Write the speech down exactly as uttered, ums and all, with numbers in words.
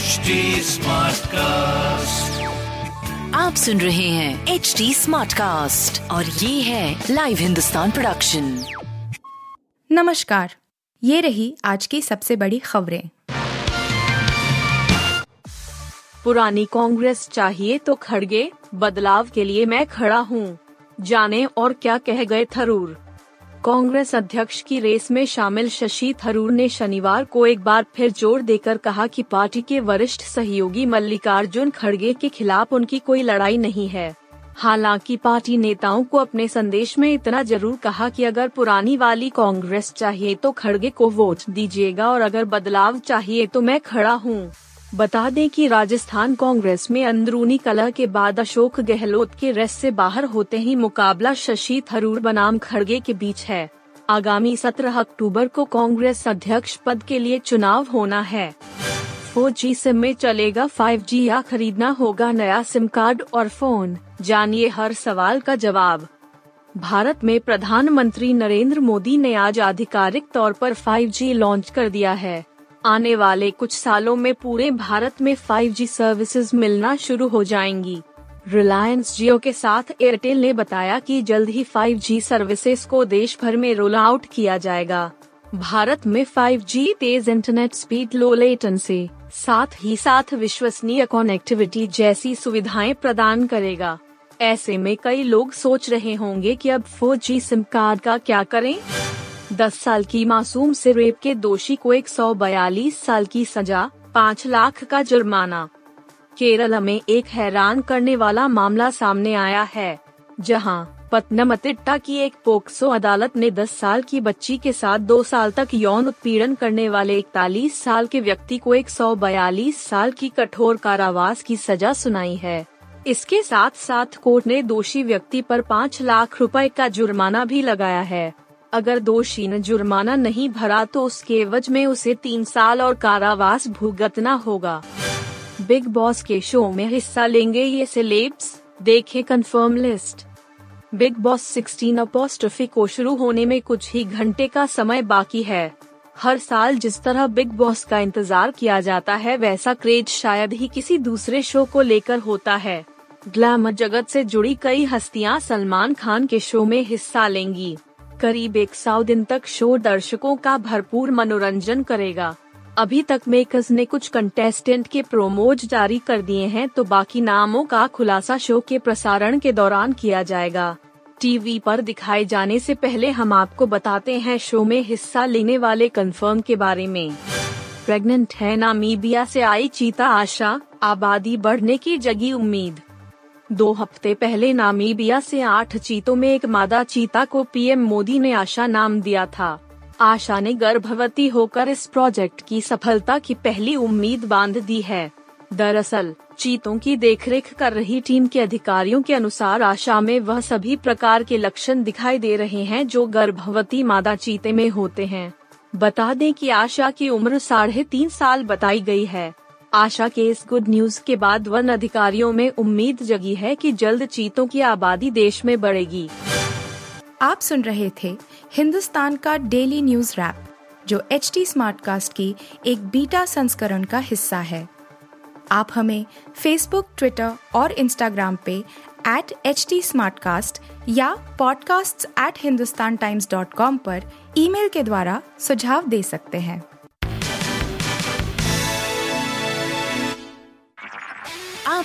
H T Smartcast, आप सुन रहे हैं एच टी स्मार्टकास्ट और ये है लाइव हिंदुस्तान प्रोडक्शन। नमस्कार, ये रही आज की सबसे बड़ी खबरें। पुरानी कांग्रेस चाहिए तो खड़गे, बदलाव के लिए मैं खड़ा हूँ, जाने और क्या कह गए थरूर। कांग्रेस अध्यक्ष की रेस में शामिल शशि थरूर ने शनिवार को एक बार फिर जोर देकर कहा कि पार्टी के वरिष्ठ सहयोगी मल्लिकार्जुन खड़गे के खिलाफ उनकी कोई लड़ाई नहीं है। हालांकि पार्टी नेताओं को अपने संदेश में इतना जरूर कहा कि अगर पुरानी वाली कांग्रेस चाहिए तो खड़गे को वोट दीजिएगा और अगर बदलाव चाहिए तो मैं खड़ा हूँ। बता दें कि राजस्थान कांग्रेस में अंदरूनी कलह के बाद अशोक गहलोत के रेस से बाहर होते ही मुकाबला शशि थरूर बनाम खड़गे के बीच है। आगामी सत्रह अक्टूबर को कांग्रेस अध्यक्ष पद के लिए चुनाव होना है। फोर जी सिम में चलेगा फाइव जी या खरीदना होगा नया सिम कार्ड और फोन, जानिए हर सवाल का जवाब। भारत में प्रधानमंत्री नरेंद्र मोदी ने आज आधिकारिक तौर पर फाइव जी लॉन्च कर दिया है। आने वाले कुछ सालों में पूरे भारत में फाइव जी सर्विसेज मिलना शुरू हो जाएंगी। रिलायंस जियो के साथ एयरटेल ने बताया कि जल्द ही फाइव जी सर्विसेज को देश भर में रोल आउट किया जाएगा। भारत में फाइव जी तेज इंटरनेट स्पीड, लो लेटेंसी, साथ ही साथ विश्वसनीय कनेक्टिविटी जैसी सुविधाएं प्रदान करेगा। ऐसे में कई लोग सोच रहे होंगे कि अब फोर जी सिम कार्ड का क्या करें। दस साल की मासूम से रेप के दोषी को एक सौ बयालीस साल की सजा, पाँच लाख का जुर्माना। केरल में एक हैरान करने वाला मामला सामने आया है, जहां पतनमतिट्टा की एक पोक्सो अदालत ने दस साल की बच्ची के साथ दो साल तक यौन उत्पीड़न करने वाले इकतालीस साल के व्यक्ति को एक सौ बयालीस साल की कठोर कारावास की सजा सुनाई है। इसके साथ साथ कोर्ट ने दोषी व्यक्ति पर पाँच लाख रुपए का जुर्माना भी लगाया है। अगर दोषी ने जुर्माना नहीं भरा तो उसके एवज में उसे तीन साल और कारावास भुगतना होगा। बिग बॉस के शो में हिस्सा लेंगे ये सेलेब्स, देखें कंफर्म लिस्ट। बिग बॉस सोलह को शुरू होने में कुछ ही घंटे का समय बाकी है। हर साल जिस तरह बिग बॉस का इंतजार किया जाता है वैसा क्रेज शायद ही किसी दूसरे शो को लेकर होता है। ग्लैमर जगत से जुड़ी कई हस्तियां सलमान खान के शो में हिस्सा लेंगी। करीब एक सौ दिन तक शो दर्शकों का भरपूर मनोरंजन करेगा। अभी तक मेकर्स ने कुछ कंटेस्टेंट के प्रोमोज जारी कर दिए हैं तो बाकी नामों का खुलासा शो के प्रसारण के दौरान किया जाएगा। टीवी पर दिखाए जाने से पहले हम आपको बताते हैं शो में हिस्सा लेने वाले कंफर्म के बारे में। प्रेग्नेंट है नामीबिया से आई चीता आशा, आबादी बढ़ने की जगी उम्मीद। दो हफ्ते पहले नामीबिया से आठ चीतों में एक मादा चीता को पीएम मोदी ने आशा नाम दिया था। आशा ने गर्भवती होकर इस प्रोजेक्ट की सफलता की पहली उम्मीद बांध दी है। दरअसल चीतों की देखरेख कर रही टीम के अधिकारियों के अनुसार आशा में वह सभी प्रकार के लक्षण दिखाई दे रहे हैं जो गर्भवती मादा चीते में होते हैं। बता दें कि आशा की उम्र साढ़े तीन साल बताई गई है। आशा के इस गुड न्यूज के बाद वन अधिकारियों में उम्मीद जगी है कि जल्द चीतों की आबादी देश में बढ़ेगी। आप सुन रहे थे हिंदुस्तान का डेली न्यूज रैप, जो एच टी स्मार्टकास्ट की एक बीटा संस्करण का हिस्सा है। आप हमें फेसबुक, ट्विटर और इंस्टाग्राम पे एट एच टी स्मार्टकास्ट या podcast at Hindustan Times dot com पर ईमेल के द्वारा सुझाव दे सकते हैं। आप